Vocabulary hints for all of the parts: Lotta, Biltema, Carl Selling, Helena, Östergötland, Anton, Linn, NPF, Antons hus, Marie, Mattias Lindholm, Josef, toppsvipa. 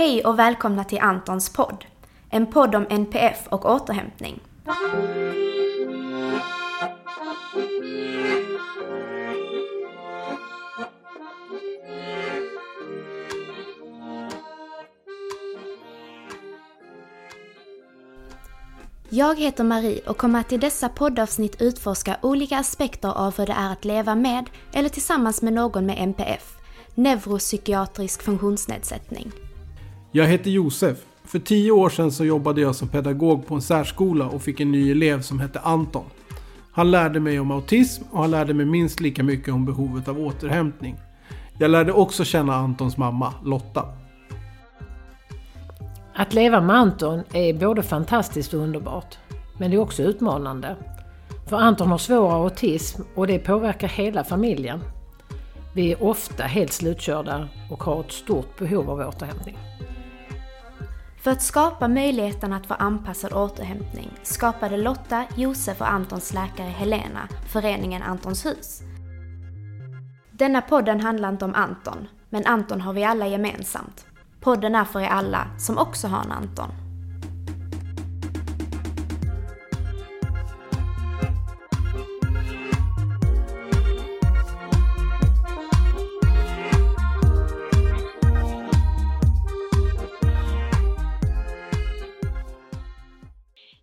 Hej och välkomna till Antons podd. En podd om NPF och återhämtning. Jag heter Marie och kommer att i dessa poddavsnitt utforska olika aspekter av hur det är att leva med eller tillsammans med någon med NPF, neuropsykiatrisk funktionsnedsättning. Jag heter Josef. För 10 år sedan så jobbade jag som pedagog på en särskola och fick en ny elev som hette Anton. Han lärde mig om autism och han lärde mig minst lika mycket om behovet av återhämtning. Jag lärde också känna Antons mamma, Lotta. Att leva med Anton är både fantastiskt och underbart, men det är också utmanande. För Anton har svår autism och det påverkar hela familjen. Vi är ofta helt slutkörda och har ett stort behov av återhämtning. För att skapa möjligheten att få anpassad återhämtning skapade Lotta, Josef och Antons läkare Helena föreningen Antons hus. Denna podden handlar inte om Anton, men Anton har vi alla gemensamt. Podden är för er alla som också har en Anton.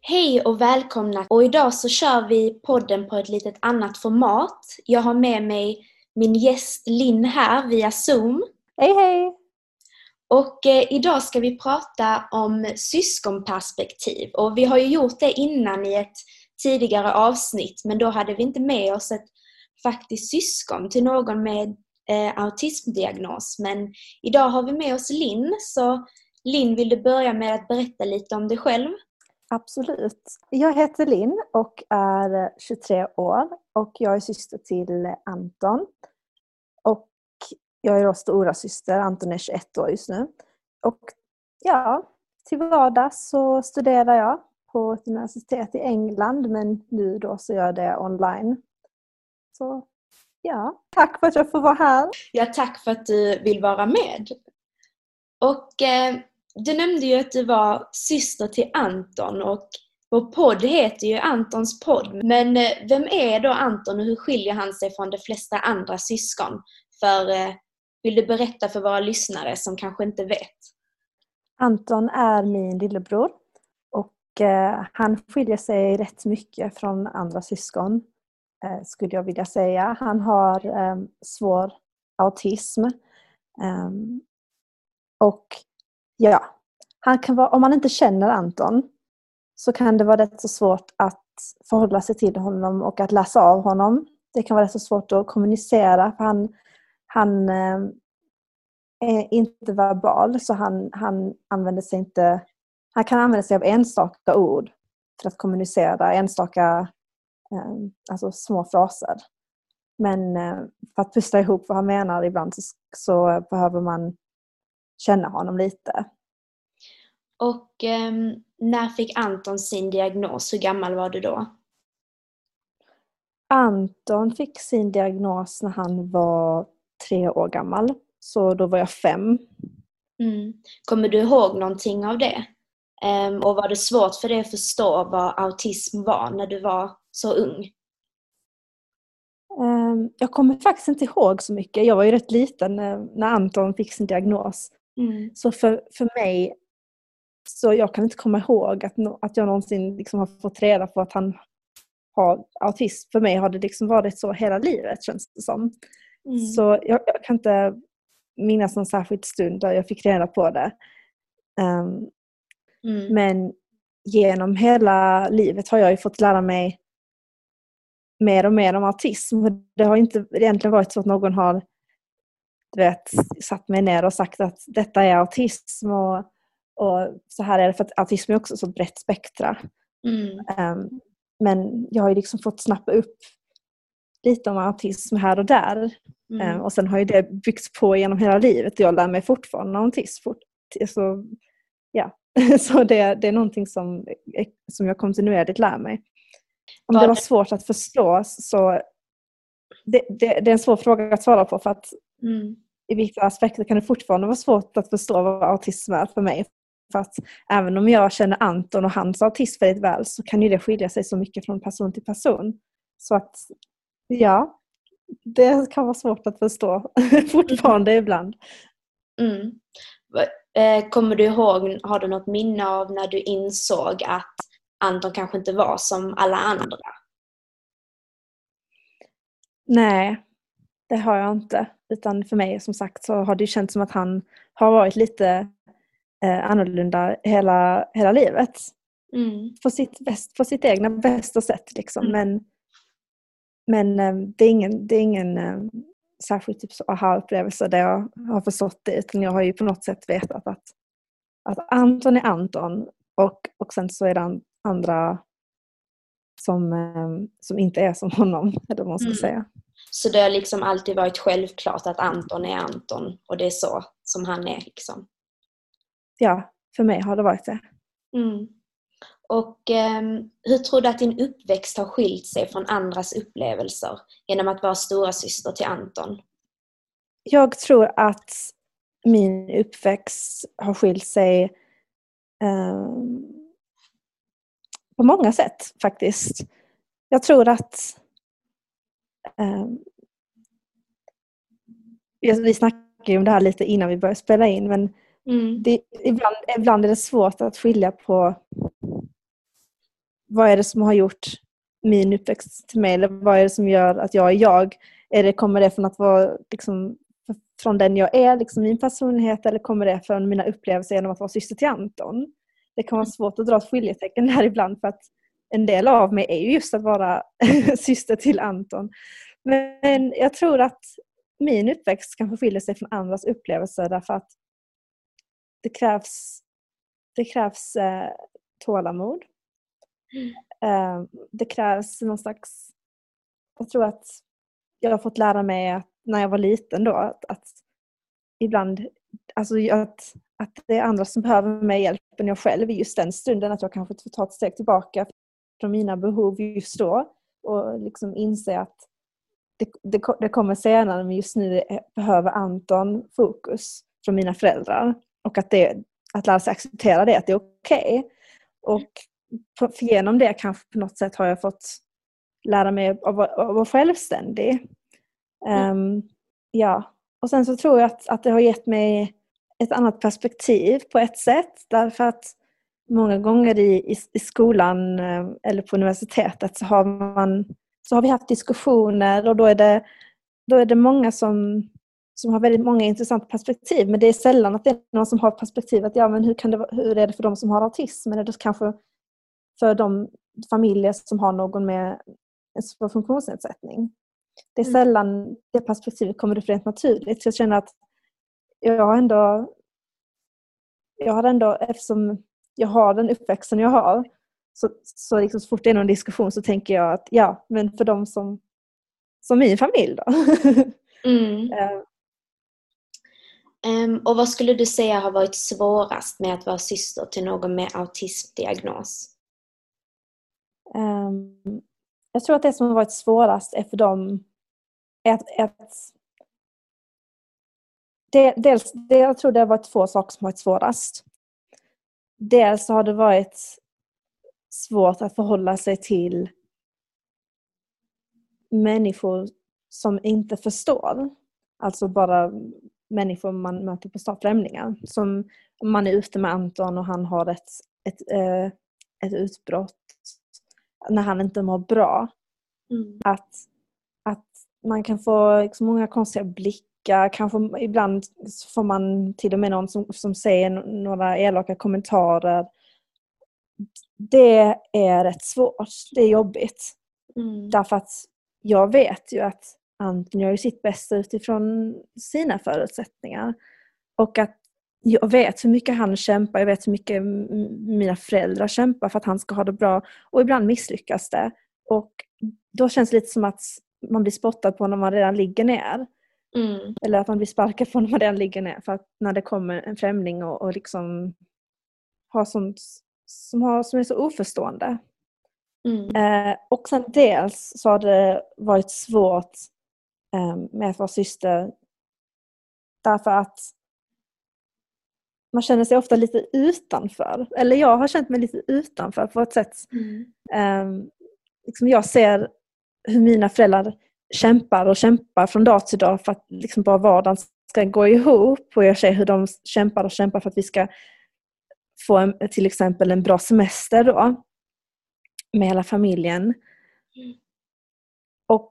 Hej och välkomna, och idag så kör vi podden på ett litet annat format. Jag har med mig min gäst Linn här via Zoom. Hej hej! Och idag ska vi prata om syskonperspektiv, och vi har ju gjort det innan i ett tidigare avsnitt, men då hade vi inte med oss ett faktiskt syskon till någon med autismdiagnos. Men idag har vi med oss Linn, så Linn, vill du börja med att berätta lite om dig själv? Absolut. Jag heter Linn och är 23 år och jag är syster till Anton. Och jag är då stora syster. Anton är 21 år just nu. Och ja, till vardags så studerar jag på ett universitet i England, men nu då så gör jag det online. Så ja, tack för att jag får vara här. Ja, tack för att du vill vara med. Och du nämnde ju att du var syster till Anton, och vår podd heter ju Antons podd. Men vem är då Anton och hur skiljer han sig från de flesta andra syskon? För vill du berätta för våra lyssnare som kanske inte vet? Anton är min lillebror och han skiljer sig rätt mycket från andra syskon, skulle jag vilja säga. Han har svår autism och ja, han kan vara, om man inte känner Anton så kan det vara rätt så svårt att förhålla sig till honom och att läsa av honom. Det kan vara rätt så svårt att kommunicera, för han är inte verbal, så han använder sig inte. Han kan använda sig av enstaka ord för att kommunicera, enstaka alltså små fraser. Men för att pussla ihop vad han menar ibland så behöver man känna honom lite. Och när fick Anton sin diagnos? Hur gammal var du då? Anton fick sin diagnos när han var 3 år gammal. Så då var jag 5. Mm. Kommer du ihåg någonting av det? Och var det svårt för dig att förstå vad autism var när du var så ung? Jag kommer faktiskt inte ihåg så mycket. Jag var ju rätt liten när Anton fick sin diagnos. Mm. Så för mig, så jag kan inte komma ihåg att jag någonsin liksom har fått reda på att han har autism. För mig har det liksom varit så hela livet, känns det som. Mm. Så jag kan inte minnas någon särskild stund där jag fick reda på det. Men genom hela livet har jag ju fått lära mig mer och mer om autism. Det har inte egentligen varit så att någon har satt mig ner och sagt att detta är autism och så här är det, för att autism är också så brett spektra. Men jag har ju liksom fått snappa upp lite om autism här och där. Och sen har ju det byggts på genom hela livet, och jag lär mig fortfarande om autism. Så, ja. Så det är någonting som jag kontinuerligt lär mig. Om det var svårt att förstå, så det är en svår fråga att svara på, för att i vissa aspekter kan det fortfarande vara svårt att förstå vad autism är för mig. För att även om jag känner Anton och hans autism väldigt väl, så kan ju det skilja sig så mycket från person till person. Så att ja, det kan vara svårt att förstå fortfarande ibland. Mm. Kommer du ihåg, har du något minne av när du insåg att Anton kanske inte var som alla andra? Nej, det har jag inte. Utan för mig som sagt så har det känts som att han har varit lite annorlunda hela livet. Mm. På sitt egna bästa sätt liksom. Mm. Men det är ingen särskilt typ aha-upplevelse där jag har förstått det, utan jag har ju på något sätt vetat att Anton är Anton och sen så är det andra som inte är som honom, eller vad man ska säga. Så det har liksom alltid varit självklart att Anton är Anton och det är så som han är liksom. Ja, för mig har det varit det. Mm. Och hur tror du att din uppväxt har skilt sig från andras upplevelser genom att vara stora syster till Anton? Jag tror att min uppväxt har skilt sig på många sätt faktiskt. Jag tror att vi snackade ju om det här lite innan vi började spela in, men det, ibland är det svårt att skilja på vad är det som har gjort min uppväxt till mig, eller vad är det som gör att jag är jag? Kommer det från att vara liksom, från den jag är, liksom min personlighet, eller kommer det från mina upplevelser genom att vara syster till Anton? Det kan vara svårt att dra ett skiljetecken här ibland, för att en del av mig är ju just att vara syster till Anton. Men jag tror att min uppväxt kan skilja sig från andras upplevelser därför att det krävs tålamod. Det krävs någon slags, jag tror att jag har fått lära mig att när jag var liten då att ibland, alltså att det är andra som behöver mer hjälp än jag själv i just den stunden, att jag kanske får ta ett steg tillbaka från mina behov just då och liksom inse att det kommer senare, men just nu behöver Anton fokus från mina föräldrar och att lära sig acceptera det, att det är okej. Och genom det kanske på något sätt har jag fått lära mig att vara självständig. Ja. Och sen så tror jag att det har gett mig ett annat perspektiv på ett sätt. Därför att många gånger i skolan eller på universitetet så har vi haft diskussioner och då är det många som har väldigt många intressanta perspektiv. Men det är sällan att det är någon som har perspektiv att ja, men hur är det för de som har autism? Eller det kanske för de familjer som har någon med en svår funktionsnedsättning. Det är sällan det perspektivet kommer upp rent naturligt. Så jag känner att jag har ändå, eftersom jag har den uppväxten jag har, så liksom så fort det är någon diskussion så tänker jag att ja, men för de som min familj då. Och vad skulle du säga har varit svårast med att vara syster till någon med autismdiagnos? Jag tror att det som har varit svårast är för dem jag tror det har varit två saker som har varit svårast. Dels har det varit svårt att förhålla sig till människor som inte förstår. Alltså bara människor man möter på stan, främlingar. Som man är ute med Anton och han har ett utbrott när han inte mår bra. Att man kan få liksom många konstiga blickar. Kanske ibland får man till och med någon som säger några elaka kommentarer. Det är rätt svårt. Det är jobbigt. Därför att jag vet ju att Anton gör sitt bästa utifrån sina förutsättningar. Och att jag vet hur mycket han kämpar. Jag vet hur mycket mina föräldrar kämpar för att han ska ha det bra. Och ibland misslyckas det. Och då känns det lite som att man blir spottad på när man redan ligger ner. Eller att man blir sparkad på när man redan ligger ner. För att när det kommer en främling och liksom har sånt som är så oförstående. Och sen dels så har det varit svårt med att vara syster därför att man känner sig ofta lite utanför. Eller jag har känt mig lite utanför på ett sätt. Liksom jag ser hur mina föräldrar kämpar från dag till dag för att liksom bara vardagen ska gå ihop. Och jag ser hur de kämpar för att vi ska få till exempel en bra semester då. Med hela familjen. Och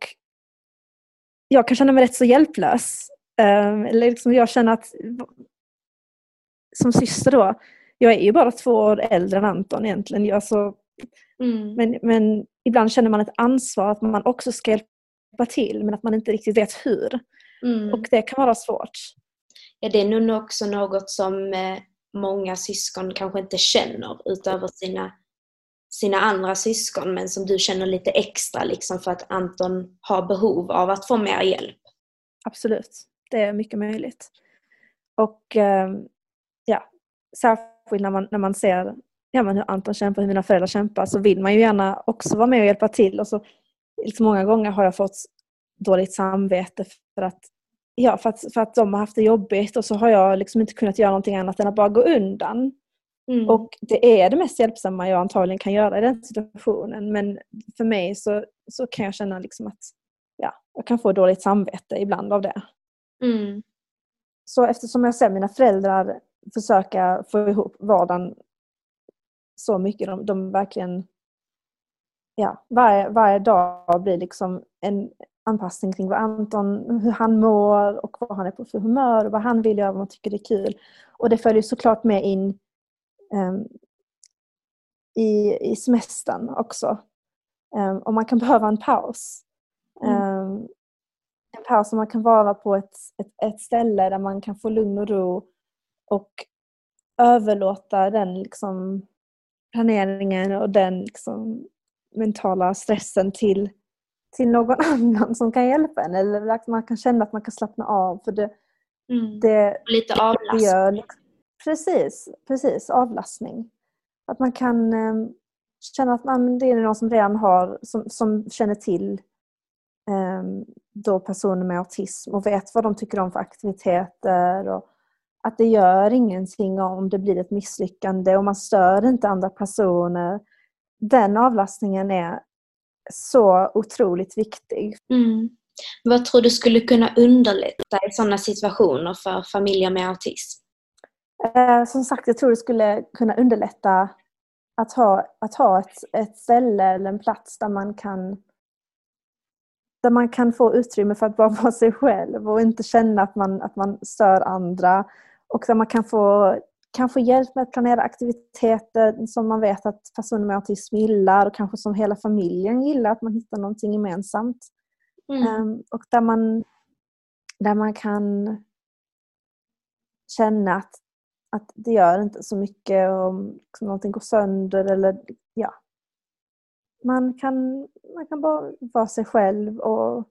jag kan känna mig rätt så hjälplös. Eller liksom jag känner att som syster då, jag är ju bara 2 år äldre än Anton egentligen. Men ibland känner man ett ansvar att man också ska hjälpa till, men att man inte riktigt vet hur. Och det kan vara svårt. Ja, det är nog också något som många syskon kanske inte känner utöver sina andra syskon, men som du känner lite extra liksom, för att Anton har behov av att få mer hjälp. Absolut, det är mycket möjligt. Och ja, särskilt när man ser hur Anton kämpar, hur mina föräldrar kämpar, så vill man ju gärna också vara med och hjälpa till. Och så liksom många gånger har jag fått dåligt samvete för att de har haft det jobbigt, och så har jag liksom inte kunnat göra någonting annat än att bara gå undan. Och det är det mest hjälpsamma jag antagligen kan göra i den situationen, men för mig så kan jag känna liksom att jag kan få dåligt samvete ibland av det. Så eftersom jag ser mina föräldrar försöka få ihop vardagen så mycket, de verkligen varje dag blir liksom en anpassning kring vad Anton, hur han mår och vad han är på för humör och vad han vill göra, vad man tycker det är kul, och det följer såklart med in i semestern också. Och man kan behöva en paus. En paus som man kan vara på ett ställe där man kan få lugn och ro och överlåta den liksom planeringen och den liksom mentala stressen till någon annan som kan hjälpa en, eller att man kan känna att man kan slappna av, för det lite avlastning. Precis, avlastning. Att man kan känna att det är någon som redan har, som känner till då personer med autism och vet vad de tycker om för aktiviteter, och att det gör ingenting om det blir ett misslyckande och man stör inte andra personer. Den avlastningen är så otroligt viktig. Vad tror du skulle kunna underlätta i sådana situationer för familjer med autism? Som sagt, jag tror det skulle kunna underlätta att ha ett ställe eller en plats där man kan få utrymme för att bara vara sig själv och inte känna att man stör andra, och där man kan få kanske hjälp med att planera aktiviteter som man vet att personer med autism gillar, och kanske som hela familjen gillar, att man hittar någonting gemensamt. Och där man kan känna att det gör inte så mycket om liksom någonting går sönder, eller man kan bara vara sig själv och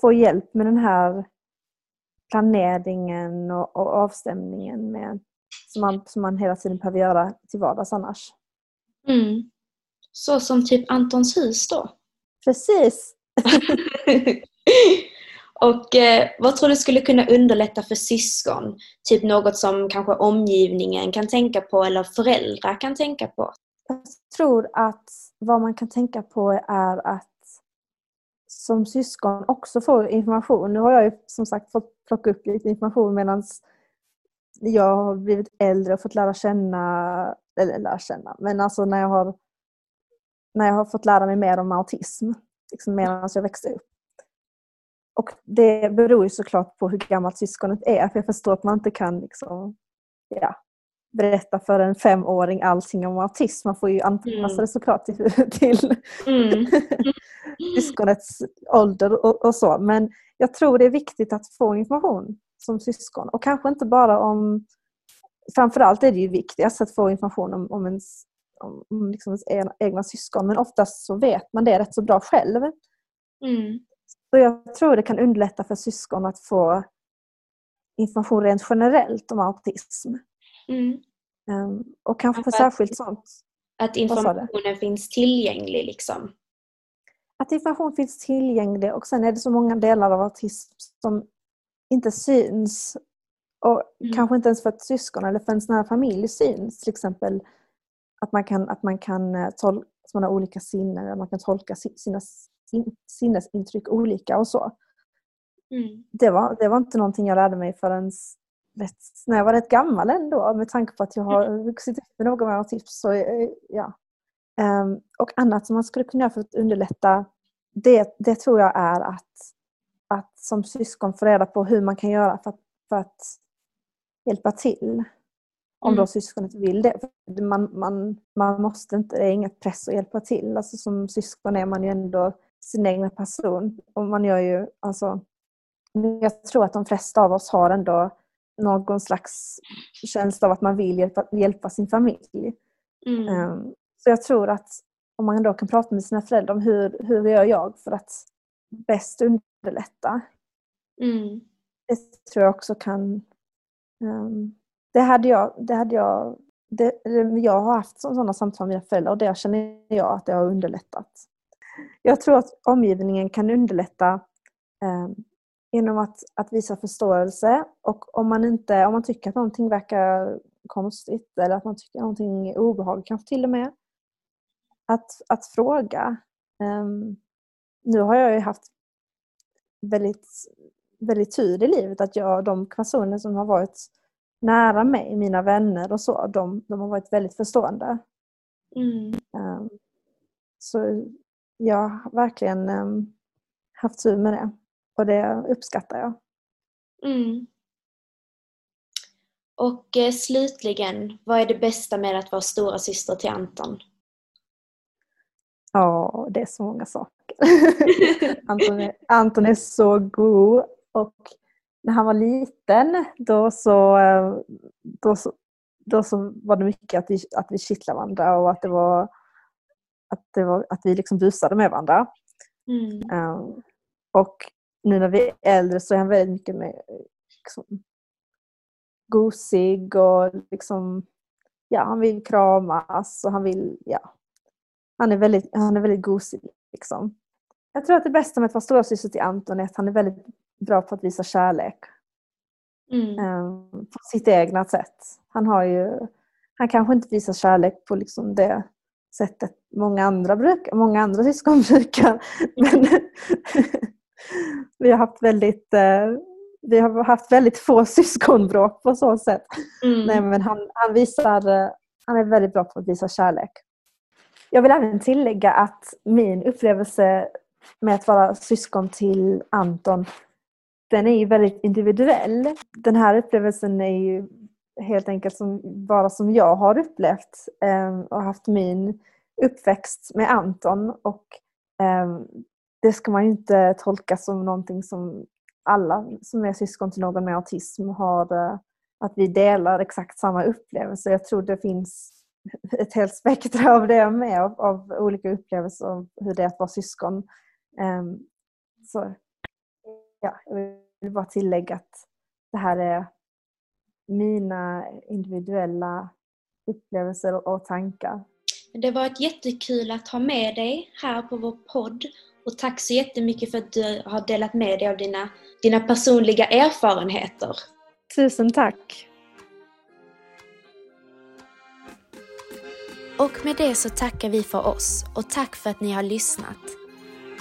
få hjälp med den här planeringen och avstämningen med som man hela tiden behöver göra till vardags annars. Så som typ Antons hus då? Precis. Och vad tror du skulle kunna underlätta för syskon? Typ något som kanske omgivningen kan tänka på, eller föräldrar kan tänka på? Jag tror att vad man kan tänka på är att som syskon också får information. Nu har jag ju som sagt fått plocka upp lite information medan jag har blivit äldre och fått lära känna. Men alltså när jag har fått lära mig mer om autism liksom medan jag växte upp. Och det beror ju såklart på hur gammalt syskonet är. För jag förstår att man inte kan liksom, berätta för en 5-åring allting om autism. Man får ju anpassa det såklart till syskonets ålder och så. Men jag tror det är viktigt att få information som syskon. Och kanske inte bara om... Framförallt är det ju viktigast att få information om liksom ens egna syskon. Men oftast så vet man det rätt så bra själv. Så jag tror det kan underlätta för syskon att få information rent generellt om autism. Och kanske särskilt sånt. Att informationen finns tillgänglig liksom. Att information finns tillgänglig, och sen är det så många delar av autism som inte syns. Och kanske inte ens för ett syskon eller för en sån här familj syns. Till exempel att man har olika sinnen. Att man kan tolka sina sinnesintryck olika och så. Mm. Det var inte någonting jag lärde mig förrän när jag var rätt gammal ändå. Med tanke på att jag har vuxit upp med några tips. Så, ja. Och annat som man skulle kunna göra för att underlätta. Det tror jag är att som syskon få reda på hur man kan göra för att hjälpa till. Om då syskonet vill det. Man måste inte, det är inget press att hjälpa till. Alltså som syskon är man ju ändå sin egna person. Och man gör ju, alltså, jag tror att de flesta av oss har ändå någon slags känsla av att man vill hjälpa sin familj. Så jag tror att om man då kan prata med sina föräldrar om hur gör jag för att bäst underlätta. Det tror jag också kan... jag har haft sådana samtal med mina föräldrar och det känner jag att det har underlättat. Jag tror att omgivningen kan underlätta genom att visa förståelse. Och om man tycker att någonting verkar konstigt eller att man tycker att någonting är obehagligt, kanske till och med att fråga. Nu har jag ju haft väldigt, väldigt tur i livet att de personer som har varit nära mig, mina vänner och så, de har varit väldigt förstående. Så jag har verkligen haft tur med det. Och det uppskattar jag. Och slutligen, vad är det bästa med att vara stora syster till Anton? Ja, det är så många saker. Anton är så god. Och när han var liten då så var det mycket att vi kittlade varandra och att vi liksom busade med varandra. Och nu när vi är äldre så är han väldigt mycket med liksom, gosig och liksom, ja, han vill kramas och han vill, ja, han är väldigt gosig liksom. Jag tror att det bästa med att vara storasyster till Anton är att han är väldigt bra på att visa kärlek. På sitt egna sätt. Han kanske inte visar kärlek på liksom det sättet många andra syskon brukar. Men vi har haft väldigt få syskonbråk på så sätt. Nej, men han är väldigt bra på att visa kärlek. Jag vill även tillägga att min upplevelse med att vara syskon till Anton, den är ju väldigt individuell. Den här upplevelsen är ju helt enkelt bara som jag har upplevt och haft min uppväxt med Anton. Och det ska man ju inte tolka som någonting som alla som är syskon till någon med autism har, att vi delar exakt samma upplevelse. Jag tror det finns ett helt spektrum av det med, av olika upplevelser av hur det är att vara syskon. Så ja, jag vill bara tillägga att det här är mina individuella upplevelser och tankar. Det var ett jättekul att ha med dig här på vår podd. Och tack så jättemycket för att du har delat med dig av dina personliga erfarenheter. Tusen tack! Och med det så tackar vi för oss och tack för att ni har lyssnat.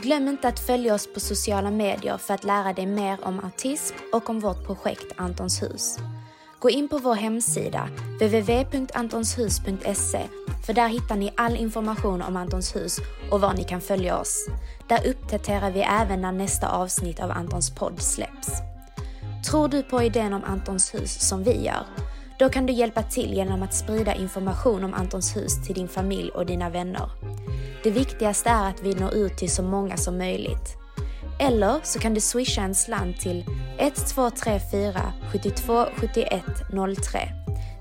Glöm inte att följa oss på sociala medier för att lära dig mer om autism och om vårt projekt Antons hus. Gå in på vår hemsida www.antonshus.se, för där hittar ni all information om Antons hus och var ni kan följa oss. Där uppdaterar vi även när nästa avsnitt av Antons podd släpps. Tror du på idén om Antons hus som vi gör? Då kan du hjälpa till genom att sprida information om Antons hus till din familj och dina vänner. Det viktigaste är att vi når ut till så många som möjligt. Eller så kan du swisha en slant till 1234 72 71 03.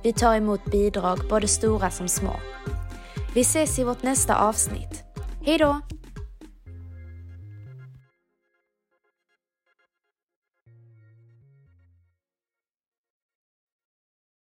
Vi tar emot bidrag både stora som små. Vi ses i vårt nästa avsnitt. Hej då!